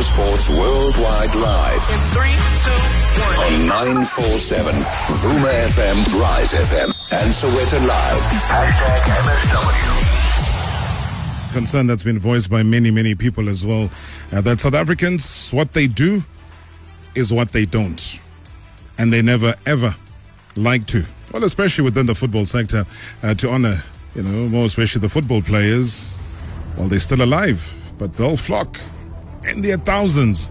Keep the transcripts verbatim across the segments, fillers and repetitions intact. Marawa Sports Worldwide Live. In three, two, one. On nine forty-seven, Vuma F M, Rise F M, and Sowetan Live. Hashtag M S W. Concern that's been voiced by many, many people as well. Uh, that South Africans, what they do is what they don't. And they never, ever like to. Well, especially within the football sector, uh, to honor, you know, more especially the football players. Well, they're still alive, but they'll flock in their thousands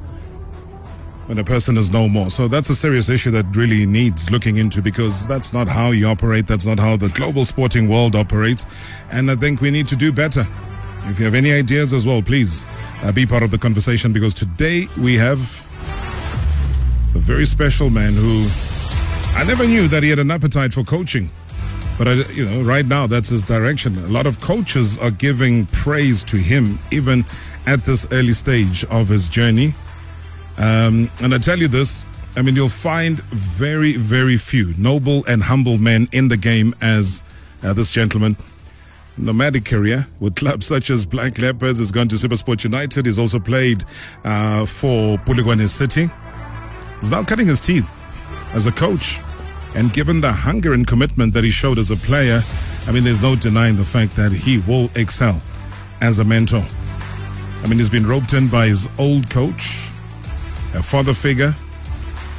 when a person is no more. So that's a serious issue that really needs looking into, because that's not how you operate. That's not how the global sporting world operates. And I think we need to do better. If you have any ideas as well, please uh, be part of the conversation, because today we have a very special man who I never knew that he had an appetite for coaching. But, I, you know, right now, that's his direction. A lot of coaches are giving praise to him, even at this early stage of his journey. Um, and I tell you this, I mean, you'll find very, very few noble and humble men in the game as uh, this gentleman. Nomadic career with clubs such as Black Leopards. He's gone to SuperSport United. He's also played uh, for Polokwane City. He's now cutting his teeth as a coach. And given the hunger and commitment that he showed as a player, I mean, there's no denying the fact that he will excel as a mentor. I mean, he's been roped in by his old coach, a father figure,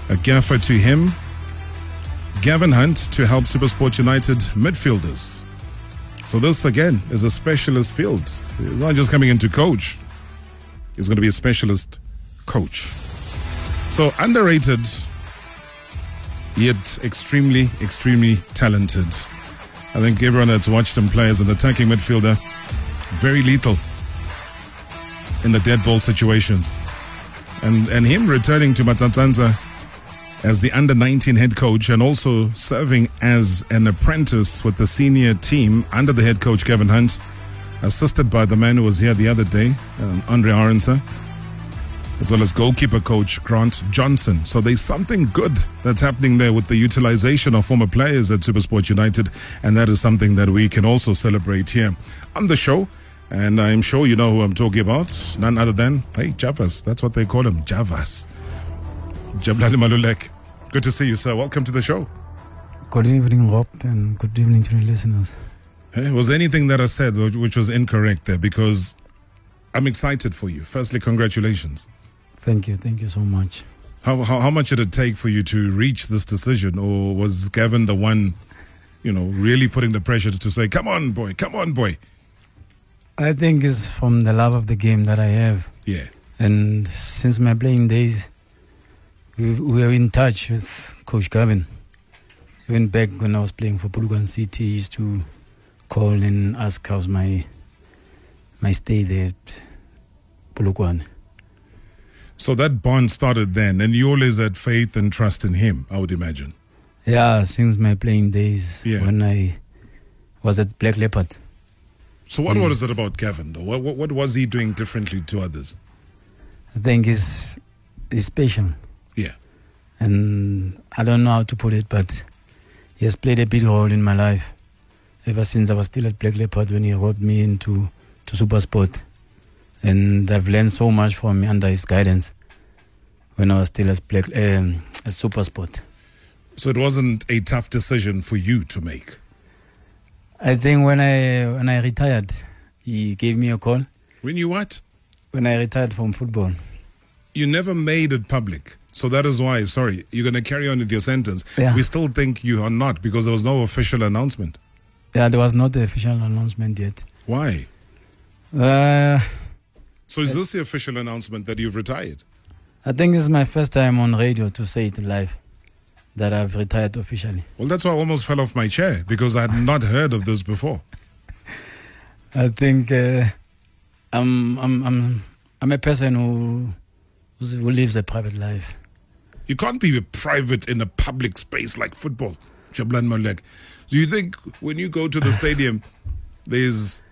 a gaffer to him, Gavin Hunt, to help SuperSport United midfielders. So this, again, is a specialist field. He's not just coming in to coach. He's going to be a specialist coach. So underrated, yet extremely, extremely talented. I think everyone that's watched him play as an attacking midfielder, very lethal in the dead ball situations. And and him returning to Matsatsanza as the under nineteen head coach, and also serving as an apprentice with the senior team under the head coach, Gavin Hunt, assisted by the man who was here the other day, um, Andre Arensa, as well as goalkeeper coach Grant Johnson. So there's something good that's happening there with the utilization of former players at SuperSport United, and that is something that we can also celebrate here on the show. And I'm sure you know who I'm talking about. None other than, hey, Javas. That's what they call him, Javas. Jabulani Maluleke. Good to see you, sir. Welcome to the show. Good evening, Rob, and good evening to the listeners. Hey, was there anything that I said which was incorrect there? Because I'm excited for you. Firstly, congratulations. Thank you. Thank you so much. How, how how much did it take for you to reach this decision? Or was Gavin the one, you know, really putting the pressure to say, come on, boy, come on, boy? I think it's from the love of the game that I have. Yeah. And since my playing days, we, we were in touch with Coach Gavin. Even back when I was playing for Polokwane City, he used to call and ask how's my, my stay there at Polokwane. So that bond started then, and you always had faith and trust in him, I would imagine. Yeah, since my playing days, yeah, when I was at Black Leopard. So what was it about Gavin, though? What, what, what was he doing differently to others? I think he's, he's patient. Yeah. And I don't know how to put it, but he has played a big role in my life ever since I was still at Black Leopard when he roped me into to SuperSport. And I've learned so much from him under his guidance when I was still at Black, um, at SuperSport. So it wasn't a tough decision for you to make? I think when I when I retired, he gave me a call. When you what? When I retired from football. You never made it public. So that is why, sorry, you're going to carry on with your sentence. Yeah. We still think you are not, because there was no official announcement. Yeah, there was not the official announcement yet. Why? Uh... So is this the official announcement that you've retired? I think this is my first time on radio to say it live, that I've retired officially. Well, that's why I almost fell off my chair, because I had not heard of this before. I think uh, I'm, I'm, I'm, I'm a person who, who lives a private life. You can't be private in a public space like football, Jabulani Maluleke. Do you think when you go to the stadium, there's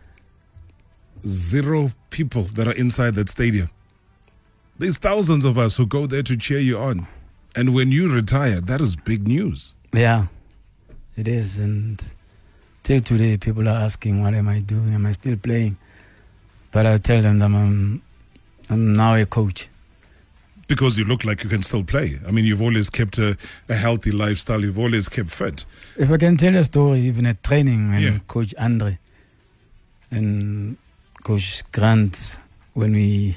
zero people that are inside that stadium? There's thousands of us who go there to cheer you on. And when you retire, that is big news. Yeah, it is. And till today, people are asking, what am I doing? Am I still playing? But I tell them that I'm, I'm now a coach. because you look like you can still play. I mean, you've always kept a, a healthy lifestyle. You've always kept fit. If I can tell a story, even at training, when yeah. Coach Andre and Coach Grant, when we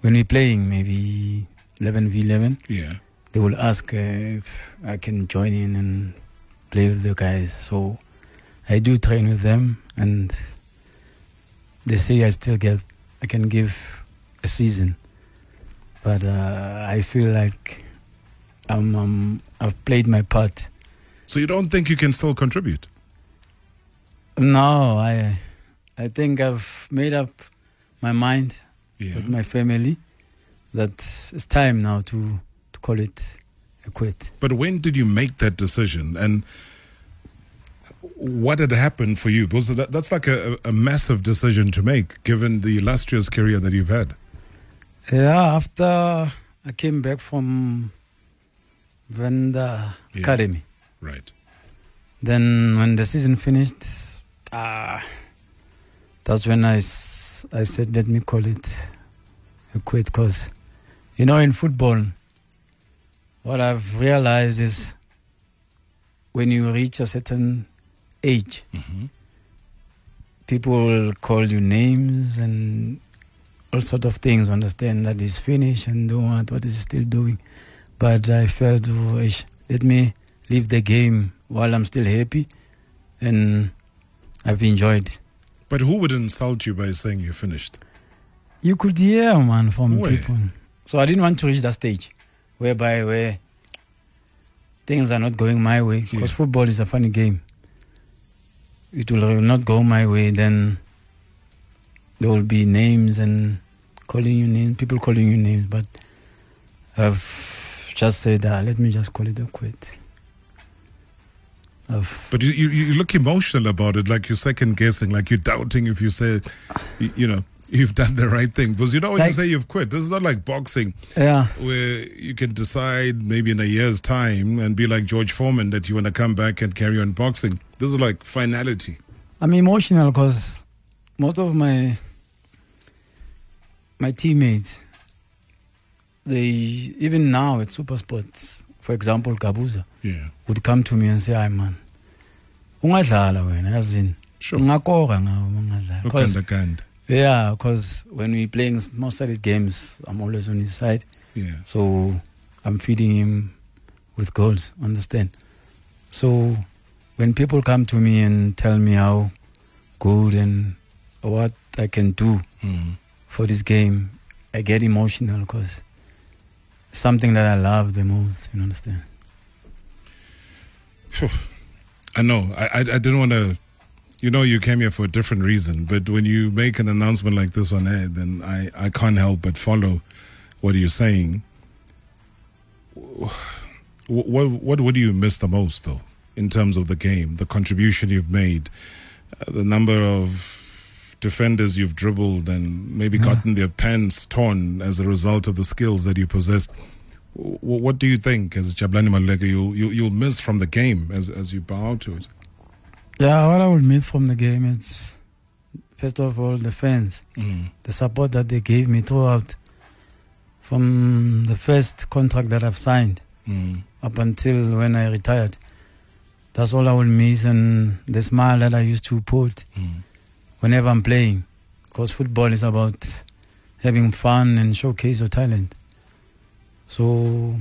when we playing, maybe eleven v eleven, yeah, they will ask uh, if I can join in and play with the guys. So I do train with them, and they say I still get, I can give a season, but uh, I feel like I'm, um, I've played my part. So you don't think you can still contribute? No, I, I think I've made up my mind yeah. with my family that it's time now to, to call it a quit. But when did you make that decision? And what had happened for you? Because that, that's like a, a massive decision to make, given the illustrious career that you've had. Yeah, after I came back from Venda yeah. Academy. Right. Then when the season finished, uh, that's when I, I said, let me call it a quit. Because, you know, in football, what I've realized is when you reach a certain age, mm-hmm. people will call you names and all sort of things. Understand that it's finished and don't want what is still doing. But I felt, oh, let me leave the game while I'm still happy, and I've enjoyed. But who would insult you by saying you finished? You could hear, man, from where? People. So I didn't want to reach that stage, whereby where things are not going my way. Because yeah. football is a funny game. It will not go my way, then there will be names and calling you names, people calling you names. But I've just said, ah, let me just call it a quit. I've but you, you, you look emotional about it, like you're second guessing, like you're doubting if you say, you, you know, you've done the right thing. Because you know when like, you say you've quit, this is not like boxing, yeah, where you can decide maybe in a year's time and be like George Foreman that you want to come back and carry on boxing. This is like finality. I'm emotional because most of my my teammates, they even now at SuperSport, for example, Gabuza, yeah, would come to me and say, "Hey man, ungadlala wena, yazini, ungakora ngawe ungadlala." Because yeah, because when we playing small-sided games, I'm always on his side. Yeah, so I'm feeding him with goals. Understand? So when people come to me and tell me how good and what I can do mm-hmm. for this game, I get emotional because it's something that I love the most, you understand? I know. I, I, I didn't want to... You know, you came here for a different reason, but when you make an announcement like this on air, then I, I can't help but follow what you're saying. What, what, what do you miss the most, though? In terms of the game, the contribution you've made, uh, the number of defenders you've dribbled and maybe yeah. gotten their pants torn as a result of the skills that you possessed. W- what do you think, as Jabulani Maluleke, you'll, you, you'll miss from the game as, as you bow to it? Yeah, what I will miss from the game is, first of all, the fans, mm. the support that they gave me throughout, from the first contract that I've signed mm. up until when I retired. That's all I will miss, and the smile that I used to put mm. whenever I'm playing. Because football is about having fun and showcase your talent. So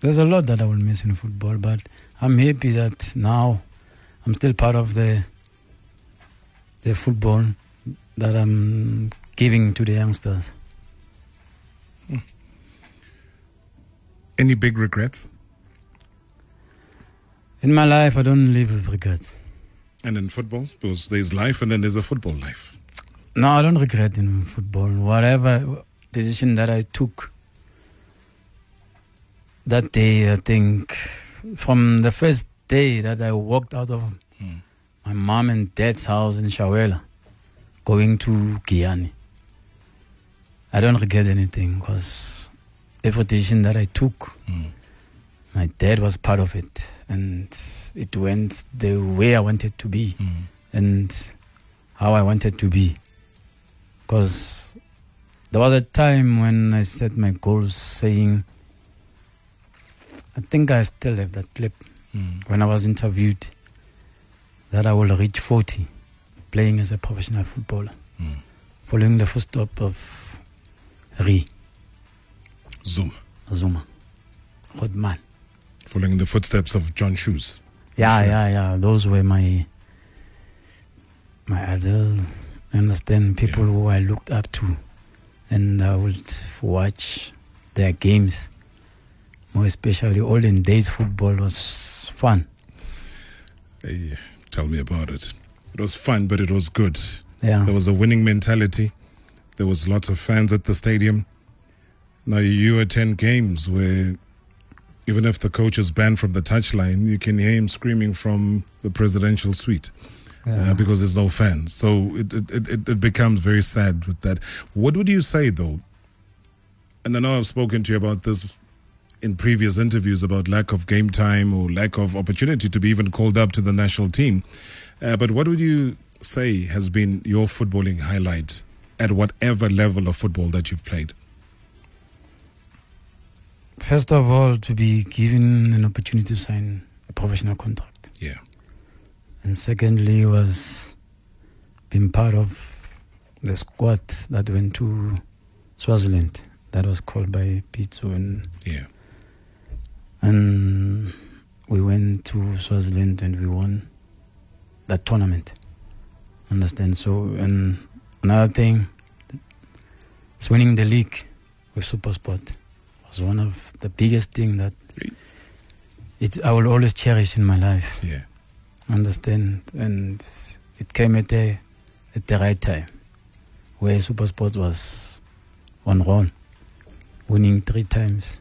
there's a lot that I will miss in football, but I'm happy that now I'm still part of the the football that I'm giving to the youngsters. Mm. Any big regrets? In my life, I don't live with regrets. And in football, because there's life and then there's a football life. No, I don't regret in football. Whatever decision that I took that day, I think, from the first day that I walked out of hmm. my mom and dad's house in Shawela, going to Giyani, I don't regret anything because every decision that I took, hmm. my dad was part of it, and it went the way I wanted to be mm. and how I wanted to be. Because There was a time when I set my goals saying, I think I still have that clip, mm. when I was interviewed, that I will reach forty playing as a professional footballer, mm. following the footsteps of Ri Zuma Zuma Rodman, following the footsteps of John Shoes. Yeah, sure. yeah, yeah. Those were my my idol. I understand people yeah. who I looked up to, and I would watch their games. More especially, olden days football was fun. Hey, tell me about it. It was fun, but it was good. Yeah. There was a winning mentality. There was lots of fans at the stadium. Now you attend games where, even if the coach is banned from the touchline, you can hear him screaming from the presidential suite yeah. uh, because there's no fans. So it, it, it, it becomes very sad with that. What would you say, though? And I know I've spoken to you about this in previous interviews about lack of game time or lack of opportunity to be even called up to the national team. Uh, but what would you say has been your footballing highlight at whatever level of football that you've played? First of all, to be given an opportunity to sign a professional contract. Yeah. And secondly, was being part of the squad that went to Swaziland. That was called by Pizzo. And yeah. And we went to Swaziland and we won that tournament. Understand? So, and another thing is winning the league with SuperSport. One of the biggest thing that it's I will always cherish in my life. Yeah, understand, and it came at the at the right time, where SuperSport was on run, winning three times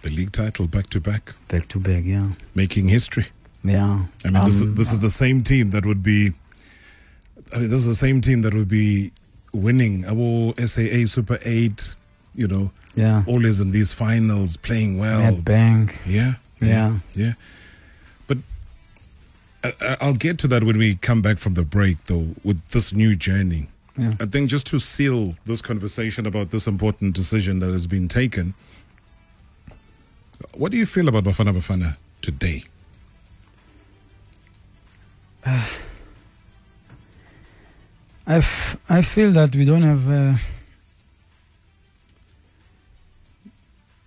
the league title back to back, back to back, yeah, making history. Yeah, I mean, um, this is, this is the same team that would be. I mean, this is the same team that would be winning our S A A Super Eight. You know, yeah. always in these finals, playing well. Yeah, bang. Yeah, yeah, yeah. yeah. But I, I'll get to that when we come back from the break, though, with this new journey. Yeah. I think just to seal this conversation about this important decision that has been taken, what do you feel about Bafana Bafana today? Uh, I've, I feel that we don't have... Uh,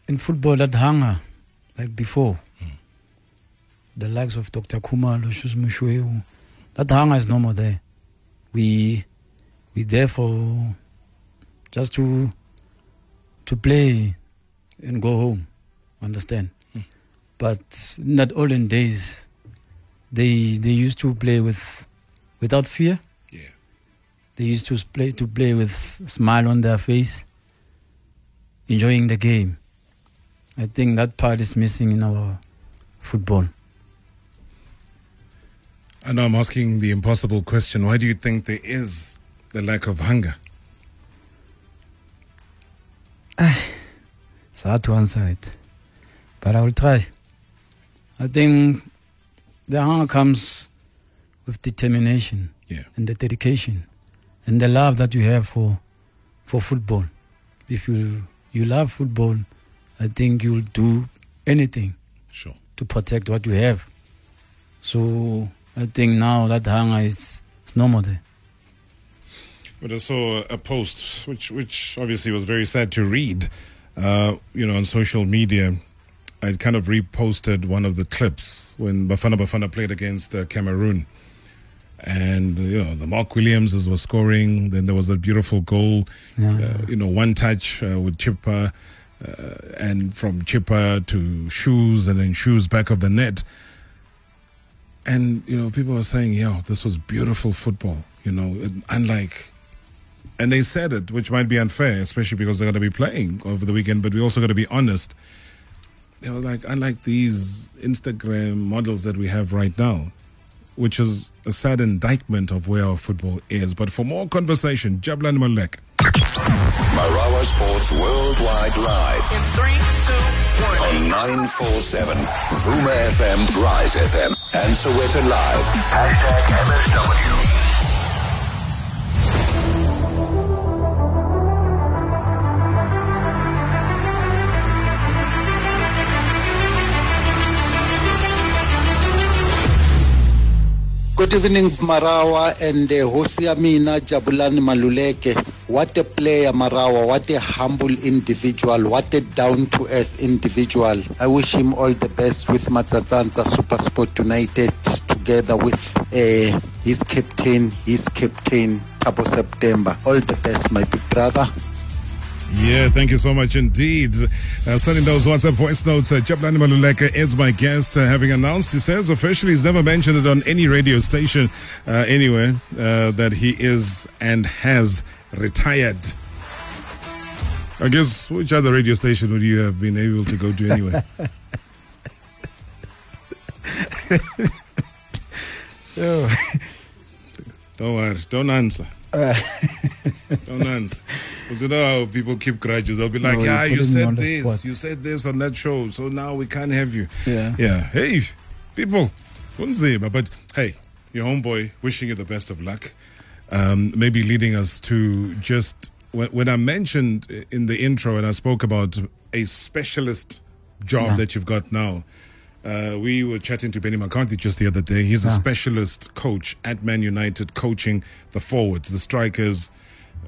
in football, that hunger, like before, mm. the likes of Doctor Kuma, Lucius Mushweu, that hunger is no more there. We we there for just to to play and go home. Understand? Mm. But in that olden days, they they used to play with without fear. Yeah. They used to play to play with smile on their face, enjoying the game. I think that part is missing in our football. I know I'm asking the impossible question. Why do you think there is the lack of hunger? It's hard to answer it, but I will try. I think the hunger comes with determination yeah. and the dedication and the love that you have for for football. If you you love football, I think you'll do anything sure. to protect what you have. So I think now that hunger is it's no more there. But I saw a post, which which obviously was very sad to read, uh, you know, on social media. I kind of reposted one of the clips when Bafana Bafana played against uh, Cameroon. And, you know, the Mark Williams was scoring. Then there was that beautiful goal, yeah. uh, you know, one touch uh, with Chipper. Uh, and from Chipper to Shoes, and then Shoes back of the net. And, you know, people were saying, yo, this was beautiful football, you know, unlike... And they said it, which might be unfair, especially because they're going to be playing over the weekend, but we also got to be honest. They were like, unlike these Instagram models that we have right now, which is a sad indictment of where our football is. But for more conversation, Jabulani Maluleke. Marawa Sports Worldwide Live. In three, two, one. On nine forty-seven, Vuma F M, Rise F M, and Soweta Live. Hashtag M S W. Good evening, Marawa, and uh, Hosiamina Jabulani Maluleke. What a player, Marawa. What a humble individual. What a down-to-earth individual. I wish him all the best with Matsatsansa SuperSport United, together with uh, his captain, his captain, Tabo September. All the best, my big brother. Yeah, thank you so much indeed. Uh, sending those WhatsApp voice notes, uh, Jabulani Maluleke is my guest, uh, having announced, he says officially he's never mentioned it on any radio station uh, anywhere, uh, that he is and has retired. I guess, which other radio station would you have been able to go to anyway? Oh. Don't worry, don't answer. Uh. Don't answer. Because you know how people keep grudges. They'll be like, no, yeah, you said this, you said this on that show, so now we can't have you. Yeah. Yeah. Hey, people. But hey, your homeboy, wishing you the best of luck. Um, maybe leading us to just, when, when I mentioned in the intro and I spoke about a specialist job nah. that you've got now, Uh, we were chatting to Benny McCarthy just the other day. He's a ah. specialist coach at Man United, coaching the forwards, the strikers.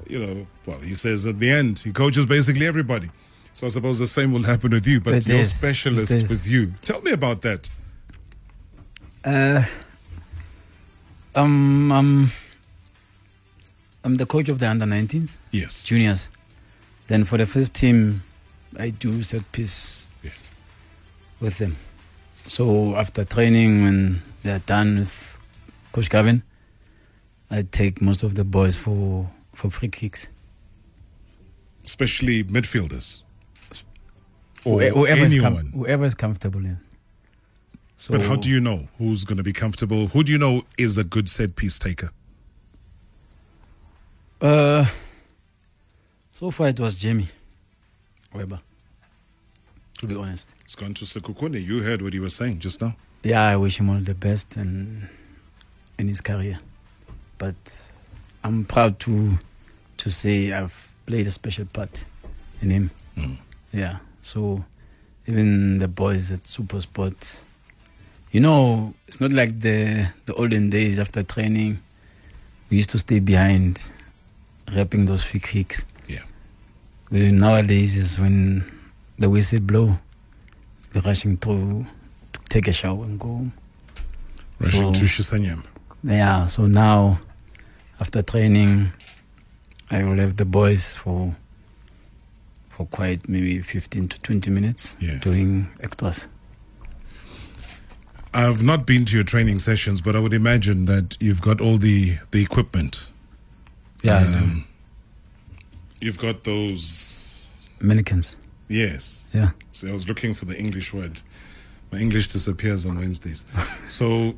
You know, well, he says at the end, he coaches basically everybody. So I suppose the same will happen with you, but it you're is. specialist with you. Tell me about that. Uh, um, um, I'm the coach of the under nineteens. Yes. Juniors. Then for the first team, I do set piece yeah. with them. So after training, when they're done with Coach Gavin, I take most of the boys for, for free kicks. Especially midfielders? Or whoever's anyone? Com- whoever's comfortable in. So, but how do you know who's going to be comfortable? Who do you know is a good set piece taker? Uh, so far it was Jamie Weber, to be honest. It's gone to Sekukune. You heard what he was saying just now. Yeah, I wish him all the best and in his career. But I'm proud to to say I've played a special part in him. Mm. Yeah. So even the boys at SuperSport, you know, it's not like the the olden days after training. We used to stay behind, wrapping those free kicks. Yeah. We, nowadays is when the whistle blow. Rushing through to take a shower and go home. Rushing so, to Shisanyam. Yeah, so now after training, I will have the boys for for quite maybe fifteen to twenty minutes yeah. doing extras. I've not been to your training sessions, but I would imagine that you've got all the, the equipment. Yeah, um, I do. You've got those... mannequins. Yes. Yeah. So I was looking for the English word. My English disappears on Wednesdays. So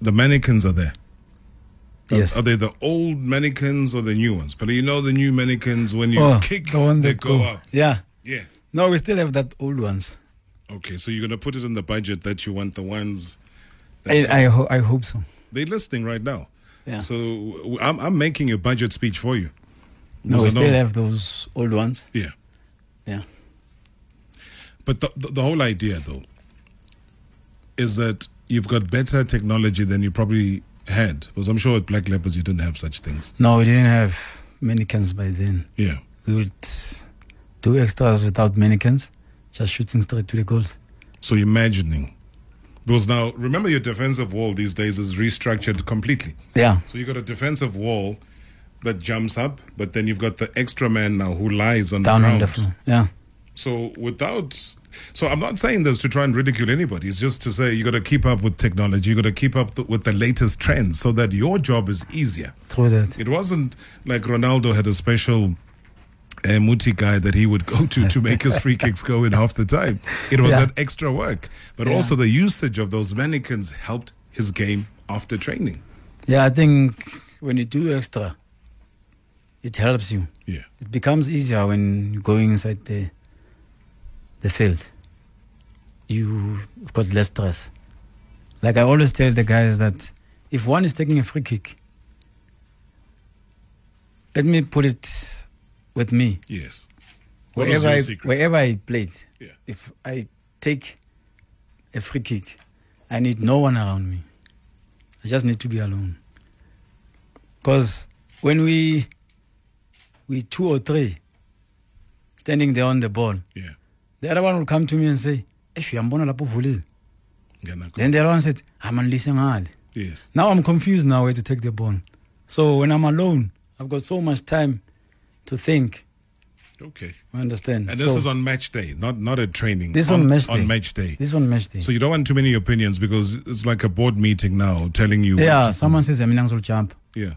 the mannequins are there. Are, yes. Are they the old mannequins or the new ones? But you know the new mannequins, when you oh, kick, the one they go, go up. Yeah. Yeah. No, we still have that old ones. Okay, so you're going to put it in the budget that you want the ones. That I I, ho- I hope so. They're listening right now. Yeah. So I'm I'm making a budget speech for you. No, we still have those old ones. Yeah. Yeah. But the, the, the whole idea, though, is that you've got better technology than you probably had. Because I'm sure at Black Leopards you didn't have such things. No, we didn't have mannequins by then. Yeah. We would do extras without mannequins, just shooting straight to the goals. So imagining. Because now, remember your defensive wall these days is restructured completely. Yeah. So you've got a defensive wall that jumps up, but then you've got the extra man now who lies on Down the ground. On the floor. Yeah. So without, so I'm not saying this to try and ridicule anybody. It's just to say you got to keep up with technology. You got to keep up th- with the latest trends, so that your job is easier. True that. It wasn't like Ronaldo had a special uh, Muti guy that he would go to to make his free kicks go in half the time. It was yeah. that extra work, but yeah. also the usage of those mannequins helped his game after training. Yeah, I think when you do extra, it helps you. Yeah. It becomes easier when you're going inside the the field. You've got less stress. Like I always tell the guys that if one is taking a free kick, let me put it with me. Yes. What wherever I secret? wherever I played, yeah. if I take a free kick, I need no one around me. I just need to be alone. Because when we we two or three standing there on the ball, yeah. the other one will come to me and say, "Eshu, I'm bona lapo volil." Then the other one said, "I'm listening hard." Yes. Now I'm confused now where to take the ball. So when I'm alone, I've got so much time to think. Okay. I understand. And this so, is on match day, not not at training. This on, on match day. On match day. This on match day. So you don't want too many opinions because it's like a board meeting now telling you. Yeah, someone says, I'm going to jump. Yeah.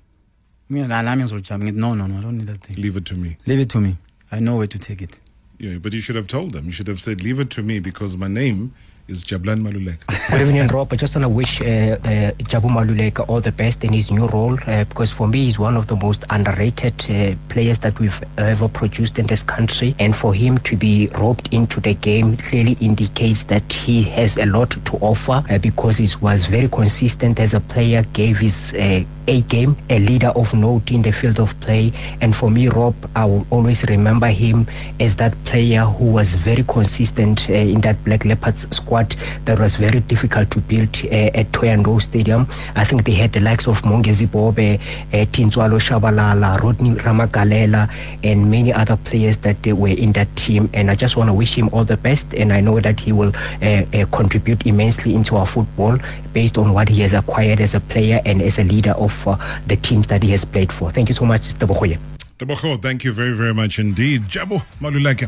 No, no, no, I don't need that thing. Leave it to me. Leave it to me. I know where to take it. Yeah, but you should have told them. You should have said, leave it to me because my name is Jabulani Maluleke. Good evening, Rob. I just want to wish uh, uh, Jabu Maluleke all the best in his new role uh, because for me he's one of the most underrated uh, players that we've ever produced in this country, and for him to be roped into the game clearly indicates that he has a lot to offer uh, because he was very consistent as a player, gave his uh, A game, a leader of note in the field of play. And for me, Rob, I will always remember him as that player who was very consistent uh, in that Black Leopards squad that was very difficult to build uh, at Toyandro Stadium. I think they had the likes of Mongezi Bobe, uh, Tinzualo Shabalala, Rodney Ramagalela, and many other players that they were in that team. And I just want to wish him all the best, and I know that he will uh, uh, contribute immensely into our football based on what he has acquired as a player and as a leader of for the teams that he has played for. Thank you so much, Tabogoye. Tabogo, thank you very, very much indeed. Jabo Maluleke,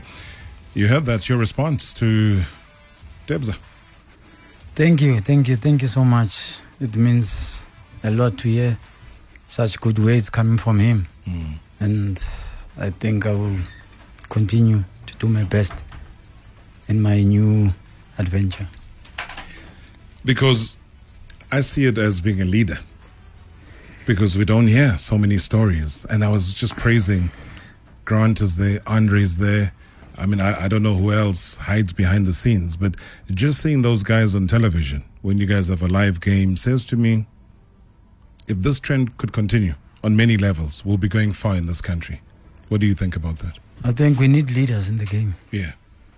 you heard that's your response to Debza. Thank you, thank you, thank you so much. It means a lot to hear such good words coming from him. Mm. And I think I will continue to do my best in my new adventure. Because I see it as being a leader. Because we don't hear so many stories. And I was just praising Grant is there, Andre is there. I mean, I, I don't know who else hides behind the scenes. But just seeing those guys on television, when you guys have a live game, says to me, if this trend could continue on many levels, we'll be going far in this country. What do you think about that? I think we need leaders in the game. Yeah.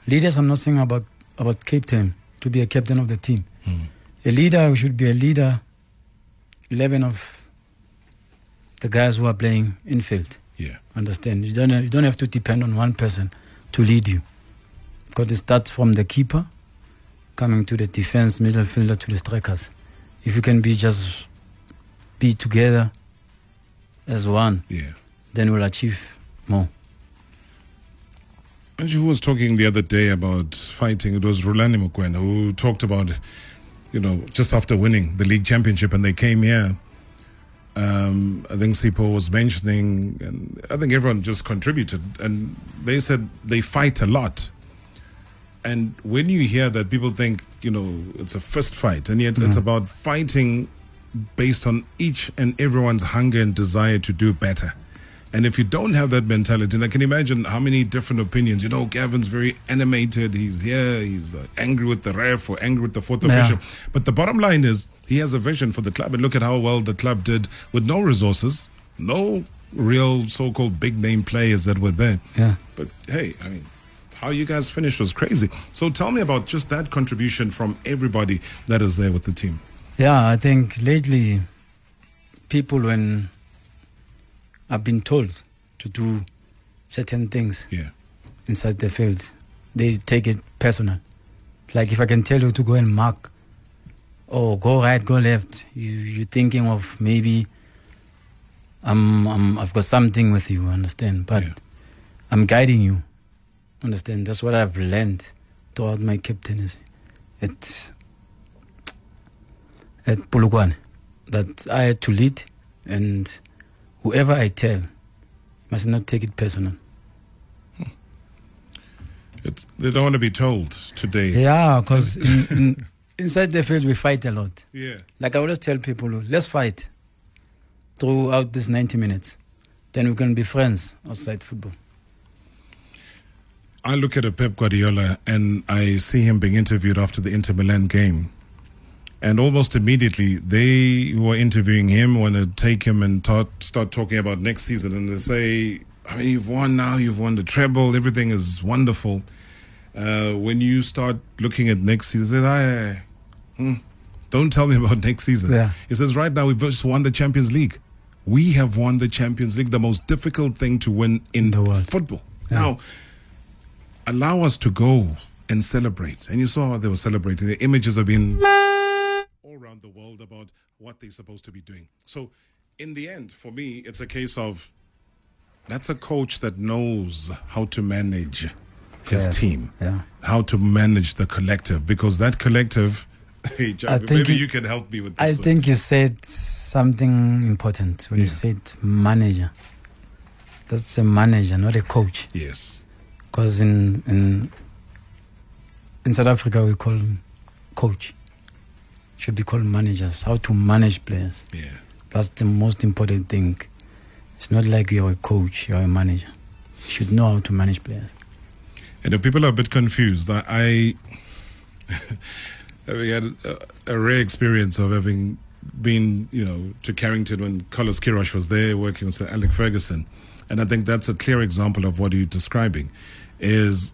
Leaders, I'm not saying about, about captain, to be a captain of the team. Mm. A leader should be a leader, eleven of... the guys who are playing in field. Yeah. Understand? You don't, you don't have to depend on one person to lead you. Because it starts from the keeper, coming to the defense, middle fielder, to the strikers. If you can be just be together as one, yeah. then we'll achieve more. And you was talking the other day about fighting. It was Rulani Mokwena who talked about, you know, just after winning the league championship and they came here. Um, I think Sipo was mentioning, and I think everyone just contributed, and they said they fight a lot. And when you hear that, people think, you know, it's a fist fight, and yet mm-hmm. it's about fighting based on each and everyone's hunger and desire to do better. And if you don't have that mentality, and I can imagine how many different opinions, you know, Gavin's very animated, he's here, he's uh, angry with the ref or angry with the fourth yeah. official. But the bottom line is, he has a vision for the club, and look at how well the club did with no resources, no real so-called big-name players that were there. Yeah. But hey, I mean, how you guys finished was crazy. So tell me about just that contribution from everybody that is there with the team. Yeah, I think lately, people when... I've been told to do certain things yeah. inside the field. They take it personal. Like if I can tell you to go and mark, or go right, go left, you, you're thinking of maybe I'm, I'm, I've got something with you, understand? But yeah. I'm guiding you, understand? That's what I've learned throughout my captaincy at, at Polokwane, that I had to lead, and whoever I tell must not take it personal. Hmm. It's, they don't want to be told today. Yeah, because in, in, inside the field we fight a lot. Yeah. Like I always tell people, let's fight throughout this ninety minutes. Then we can be friends outside football. I look at a Pep Guardiola and I see him being interviewed after the Inter Milan game. And almost immediately, they who are interviewing him want to take him and ta- start talking about next season. And they say, I mean, you've won now, you've won the treble, everything is wonderful. Uh, when you start looking at next season, I, hmm, Don't tell me about next season. Yeah. He says, right now, we've just won the Champions League. We have won the Champions League, the most difficult thing to win in the world. Football. Yeah. Now, allow us to go and celebrate. And you saw how they were celebrating. The images have been all around the world about what they're supposed to be doing. So, in the end, for me, it's a case of that's a coach that knows how to manage his yeah. team, yeah. how to manage the collective, because that collective... Hey, Javi, maybe you, you can help me with this. I one. think you said something important when yeah. you said manager. That's a manager, not a coach. Yes. Because in, in in South Africa, we call him coach. Should be called managers. How to manage players. Yeah. That's the most important thing. It's not like you're a coach, you're a manager. You should know how to manage players. And if people are a bit confused, I... Having had a, a rare experience of having been, you know, to Carrington when Carlos Queiroz was there working with Sir Alec Ferguson. And I think that's a clear example of what you're describing is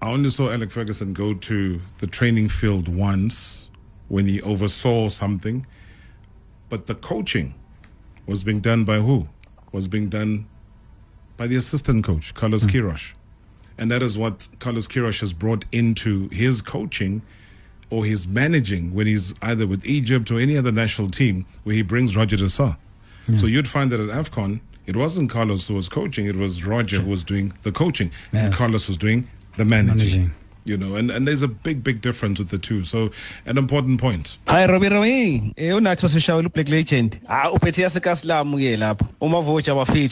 I only saw Alec Ferguson go to the training field once when he oversaw something. But the coaching was being done by who? Was being done by the assistant coach, Carlos mm-hmm. Queiroz. And that is what Carlos Queiroz has brought into his coaching or his managing when he's either with Egypt or any other national team where he brings Roger Dessar. Yeah. So you'd find that at AFCON, it wasn't Carlos who was coaching, it was Roger who was doing the coaching. Yes. And Carlos was doing the managing. managing. You know, and, and there's a big, big difference with the two. So, an important point. Hi, Robbie Robbie. You're not just a Black legend. I'm not just a legend.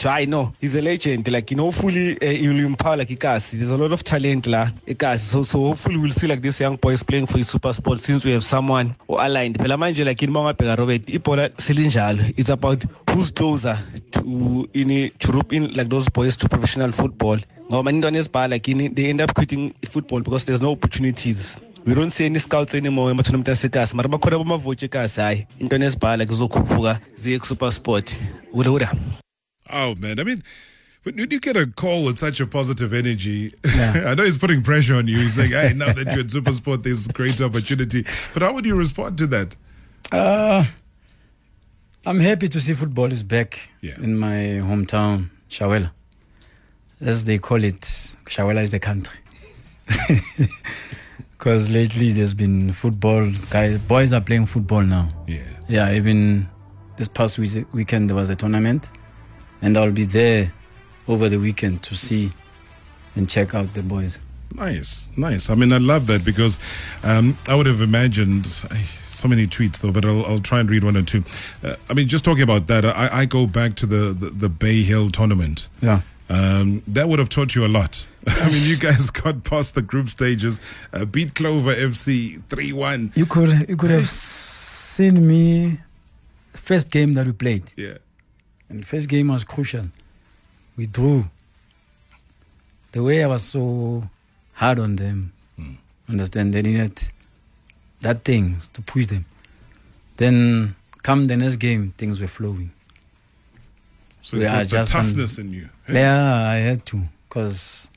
I know. He's a legend. Like, you know, hopefully, you'll empower like Ikas. There's a lot of talent la Ikas. So, so hopefully, we'll see like this young boys playing for Super Sport since we have someone who aligned. But like in Mama Pega Robert, it's about who's closer to in to rope in like those boys to professional football. No, like they end up quitting football because there's no opportunities. We don't see any scouts anymore. But we Oh man, I mean, when you get a call with such a positive energy, yeah. I know he's putting pressure on you. He's like, "Hey, now that you're at SuperSport, there's great opportunity." But how would you respond to that? Uh, I'm happy to see football is back yeah. in my hometown, Shawela. As they call it, Shawela is the country. Because lately there's been football. Guys, boys are playing football now. Yeah. Yeah, even this past weekend there was a tournament. And I'll be there over the weekend to see and check out the boys. Nice, nice. I mean, I love that because um, I would have imagined... I, So many tweets, though, but I'll, I'll try and read one or two. Uh, I mean, just talking about that, I, I go back to the, the, the Bay Hill tournament. Yeah. Um, that would have taught you a lot. I mean, you guys got past the group stages, uh, beat Clover F C three one. You could you could have seen me first game that we played. Yeah. And the first game was crucial. We drew. The way I was so hard on them, mm. understand, they needed that thing to push them. Then come the next game, things were flowing. So they are just the toughness in you. Hey? Yeah, I had to, because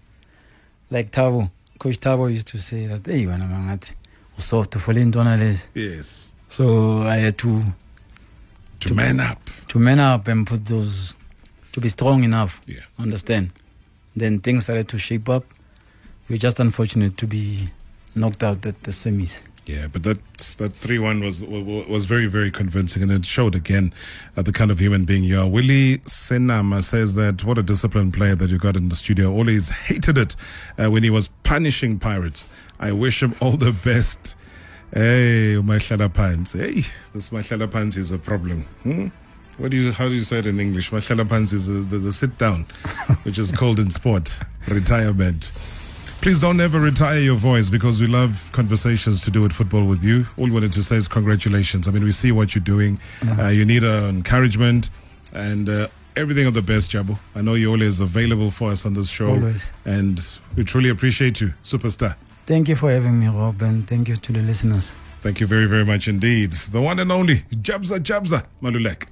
like Tabo, Coach Tabo used to say that, "Hey, when I'm at soft to fall into analysis." Yes. So I had to to, to man up, to man up and put those to be strong enough. Yeah. Understand? Then things started to shape up. We're just unfortunate to be knocked out at the semis. Yeah, but that that three one was was very, very convincing, and it showed again uh, the kind of human being you are. Willie Senama says that, what a disciplined player that you got in the studio. Always hated it uh, when he was punishing Pirates. I wish him all the best. Hey, Mahlala Pants. Hey, this Mahlala Pants is a problem. Hmm? What do you? How do you say it in English? Mahlala Pants is the, the, the sit-down, which is called in sport, retirement. Please don't ever retire your voice, because we love conversations to do with football with you. All we wanted to say is congratulations. I mean, we see what you're doing. Uh-huh. Uh, you need uh, encouragement and uh, everything of the best, Jabu. I know you're always available for us on this show. Always. And we truly appreciate you, superstar. Thank you for having me, Rob, and thank you to the listeners. Thank you very, very much indeed. The one and only Jabza Jabza Maluleke.